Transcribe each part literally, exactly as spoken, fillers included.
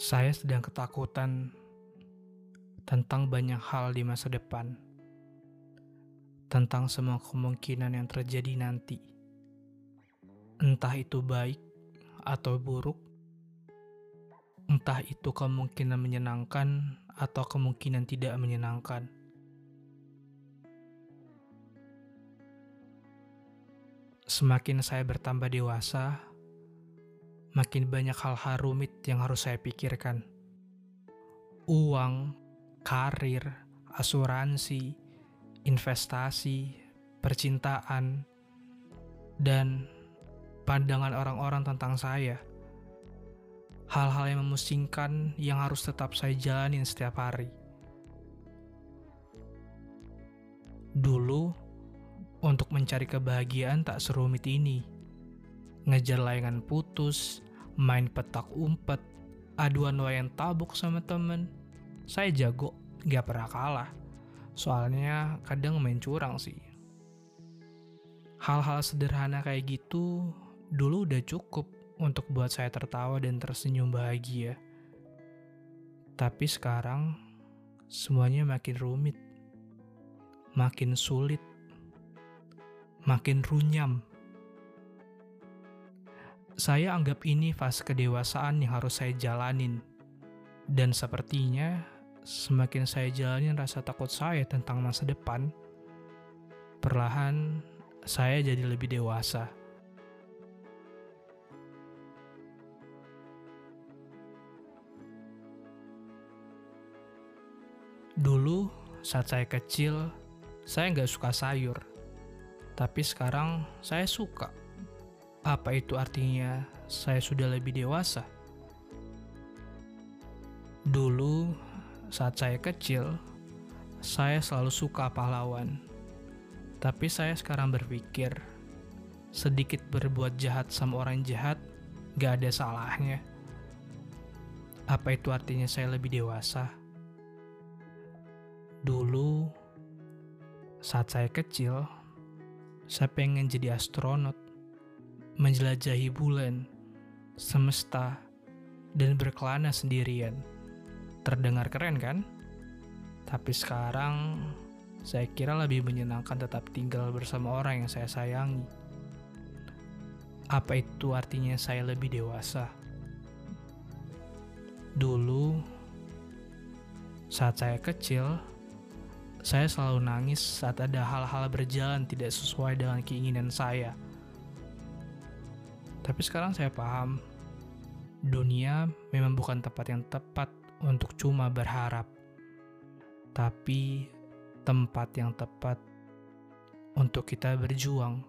Saya sedang ketakutan tentang banyak hal di masa depan, tentang semua kemungkinan yang terjadi nanti. Entah itu baik atau buruk, entah itu kemungkinan menyenangkan atau kemungkinan tidak menyenangkan. Semakin saya bertambah dewasa, makin banyak hal hal rumit yang harus saya pikirkan. Uang, karir, asuransi, investasi, percintaan, dan pandangan orang-orang tentang saya. Hal-hal yang memusingkan yang harus tetap saya jalanin setiap hari. Dulu, untuk mencari kebahagiaan tak serumit ini. Ngejar layangan putus, main petak umpet, aduan wayang tabok sama temen. Saya jago, gak pernah kalah. Soalnya kadang main curang sih. Hal-hal sederhana kayak gitu dulu udah cukup untuk buat saya tertawa dan tersenyum bahagia. Tapi sekarang semuanya makin rumit, makin sulit, makin runyam. Saya anggap ini fase kedewasaan yang harus saya jalanin. Dan sepertinya, semakin saya jalanin rasa takut saya tentang masa depan, perlahan saya jadi lebih dewasa. Dulu, saat saya kecil, saya nggak suka sayur. Tapi sekarang, saya suka. Apa itu artinya saya sudah lebih dewasa? Dulu, saat saya kecil, saya selalu suka pahlawan. Tapi saya sekarang berpikir, sedikit berbuat jahat sama orang jahat, gak ada salahnya. Apa itu artinya saya lebih dewasa? Dulu, saat saya kecil, saya pengen jadi astronot. Menjelajahi bulan, semesta, dan berkelana sendirian. Terdengar keren kan? Tapi sekarang, saya kira lebih menyenangkan tetap tinggal bersama orang yang saya sayangi. Apa itu artinya saya lebih dewasa? Dulu, saat saya kecil, saya selalu nangis saat ada hal-hal berjalan tidak sesuai dengan keinginan saya. Tapi sekarang saya paham, dunia memang bukan tempat yang tepat untuk cuma berharap, tapi tempat yang tepat untuk kita berjuang.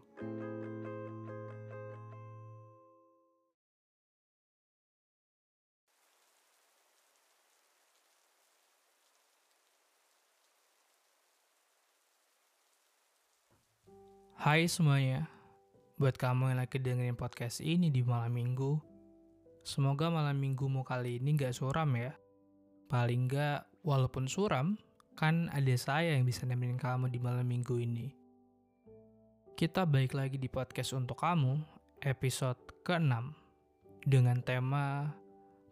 Hai semuanya. Buat kamu yang lagi dengerin podcast ini di malam minggu, semoga malam minggumu kali ini gak suram ya. Paling gak, walaupun suram, kan ada saya yang bisa nemenin kamu di malam minggu ini. Kita balik lagi di podcast untuk kamu, episode keenam, dengan tema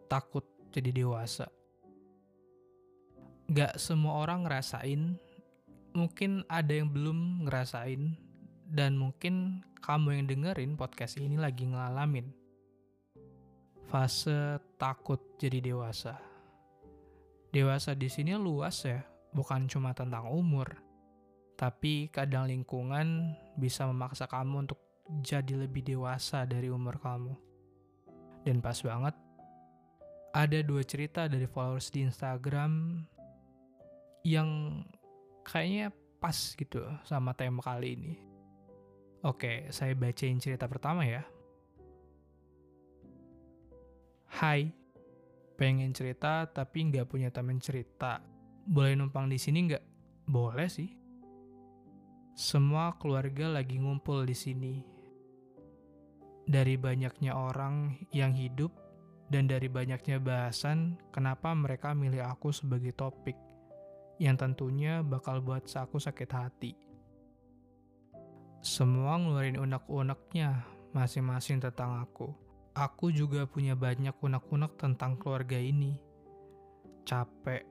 takut jadi dewasa. Gak semua orang ngerasain, mungkin ada yang belum ngerasain, dan mungkin kamu yang dengerin podcast ini lagi ngalamin fase takut jadi dewasa. Dewasa di sini luas ya, bukan cuma tentang umur, tapi kadang lingkungan bisa memaksa kamu untuk jadi lebih dewasa dari umur kamu. Dan pas banget, ada dua cerita dari followers di Instagram yang kayaknya pas gitu sama tema kali ini. Oke, saya bacain cerita pertama ya. Hai, pengen cerita tapi nggak punya teman cerita. Boleh numpang di sini nggak? Boleh sih. Semua keluarga lagi ngumpul di sini. Dari banyaknya orang yang hidup dan dari banyaknya bahasan, kenapa mereka milih aku sebagai topik, yang tentunya bakal buat aku sakit hati. Semua ngeluarin unek-uneknya masing-masing tentang aku. Aku juga punya banyak unek-unek tentang keluarga ini. Capek.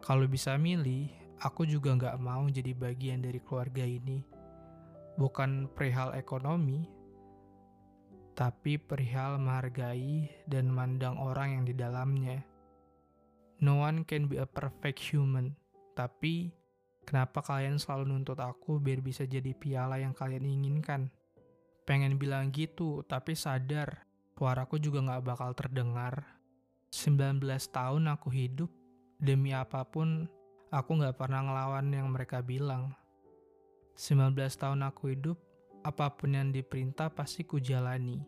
Kalau bisa milih, aku juga gak mau jadi bagian dari keluarga ini. Bukan perihal ekonomi, tapi perihal menghargai dan mandang orang yang di dalamnya. No one can be a perfect human, tapi kenapa kalian selalu nuntut aku biar bisa jadi piala yang kalian inginkan? Pengen bilang gitu, tapi sadar, suaraku juga gak bakal terdengar. sembilan belas tahun aku hidup, demi apapun, aku gak pernah ngelawan yang mereka bilang. sembilan belas tahun aku hidup, apapun yang diperintah pasti kujalani.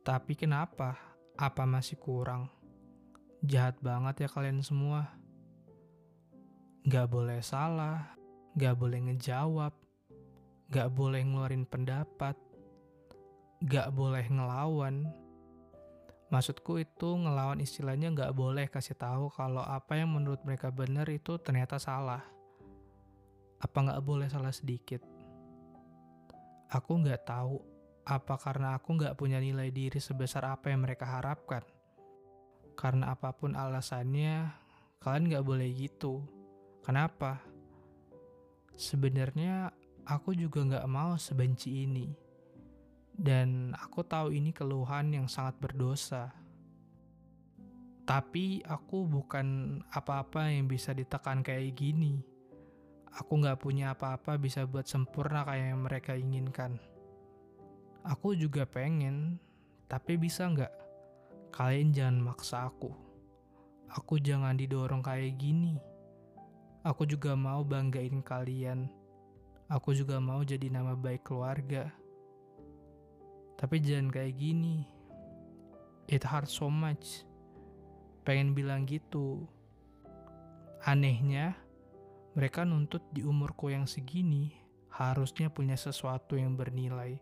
Tapi kenapa? Apa masih kurang? Jahat banget ya kalian semua. Gak boleh salah, gak boleh ngejawab, gak boleh ngeluarin pendapat, gak boleh ngelawan. Maksudku itu ngelawan istilahnya gak boleh kasih tahu kalau apa yang menurut mereka benar itu ternyata salah. Apa gak boleh salah sedikit? Aku gak tahu apa karena aku gak punya nilai diri sebesar apa yang mereka harapkan. Karena apapun alasannya, kalian gak boleh gitu. Kenapa? Sebenarnya aku juga gak mau sebenci ini. Dan aku tahu ini keluhan yang sangat berdosa. Tapi aku bukan apa-apa yang bisa ditekan kayak gini. Aku gak punya apa-apa bisa buat sempurna kayak yang mereka inginkan. Aku juga pengen, tapi bisa gak? Kalian jangan maksa aku. Aku jangan didorong kayak gini. Aku juga mau banggain kalian. Aku juga mau jadi nama baik keluarga. Tapi jangan kayak gini. It hurts so much. Pengen bilang gitu. Anehnya, mereka nuntut di umurku yang segini, harusnya punya sesuatu yang bernilai.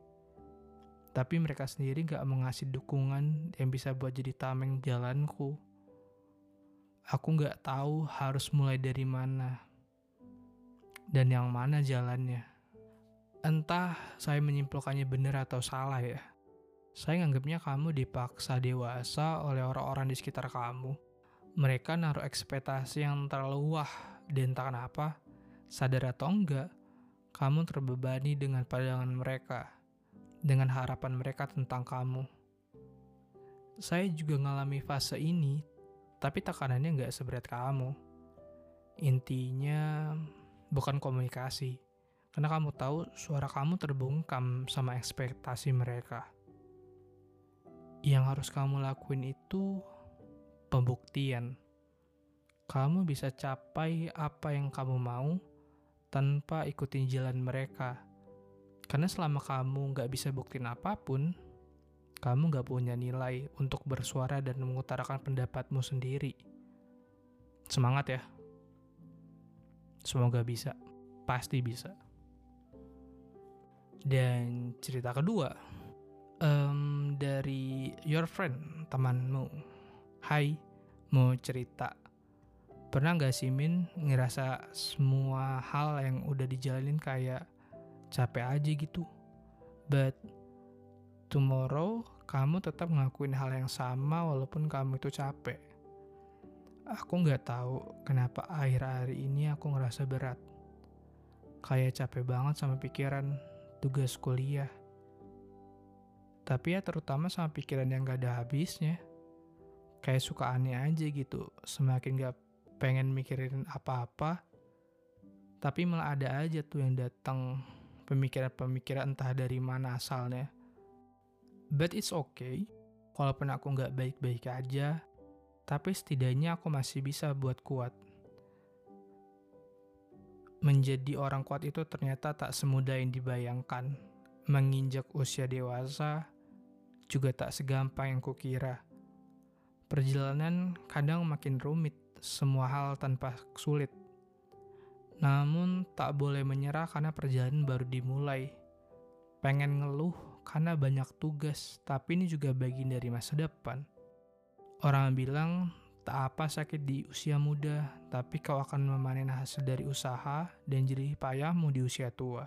Tapi mereka sendiri gak mengasih dukungan yang bisa buat jadi tameng jalanku. Aku gak tahu harus mulai dari mana, dan yang mana jalannya. Entah saya menyimpulkannya benar atau salah ya. Saya nganggapnya kamu dipaksa dewasa oleh orang-orang di sekitar kamu. Mereka naruh ekspektasi yang terlalu wah, dan entah kenapa, sadar atau enggak, kamu terbebani dengan pandangan mereka, dengan harapan mereka tentang kamu. Saya juga ngalami fase ini, tapi tekanannya gak seberat kamu. Intinya bukan komunikasi, karena kamu tahu suara kamu terbungkam sama ekspektasi mereka. Yang harus kamu lakuin itu pembuktian. Kamu bisa capai apa yang kamu mau tanpa ikutin jalan mereka. Karena selama kamu gak bisa buktiin apapun, kamu gak punya nilai untuk bersuara dan mengutarakan pendapatmu sendiri. Semangat ya. Semoga bisa. Pasti bisa. Dan cerita kedua. Um, dari your friend, temanmu. Hai, mau cerita. Pernah gak sih Min ngerasa semua hal yang udah dijalanin kayak capek aja gitu? But tomorrow, kamu tetap ngelakuin hal yang sama walaupun kamu itu capek. Aku gak tahu kenapa akhir-akhir ini aku ngerasa berat. Kayak capek banget sama pikiran tugas kuliah. Tapi ya terutama sama pikiran yang gak ada habisnya. Kayak suka aneh aja gitu, semakin gak pengen mikirin apa-apa. Tapi malah ada aja tuh yang datang pemikiran-pemikiran entah dari mana asalnya. But it's okay, walaupun aku gak baik-baik aja, tapi setidaknya aku masih bisa buat kuat. Menjadi orang kuat itu ternyata tak semudah yang dibayangkan. Menginjak usia dewasa, juga tak segampang yang kukira. Perjalanan kadang makin rumit, semua hal tanpa sulit. Namun tak boleh menyerah karena perjalanan baru dimulai. Pengen ngeluh karena banyak tugas, tapi ini juga bagian dari masa depan. Orang bilang, tak apa sakit di usia muda, tapi kau akan memanen hasil dari usaha dan jerih payahmu di usia tua.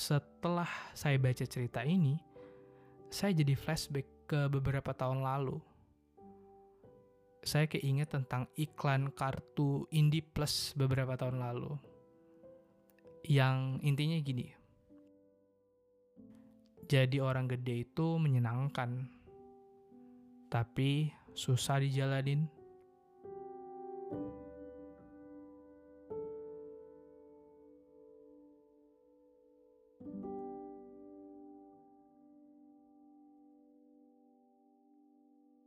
setelah saya baca cerita ini, saya jadi flashback ke beberapa tahun lalu. Saya keinget tentang iklan kartu Indie Plus beberapa tahun lalu. Yang intinya gini, jadi orang gede itu menyenangkan, tapi susah dijalanin.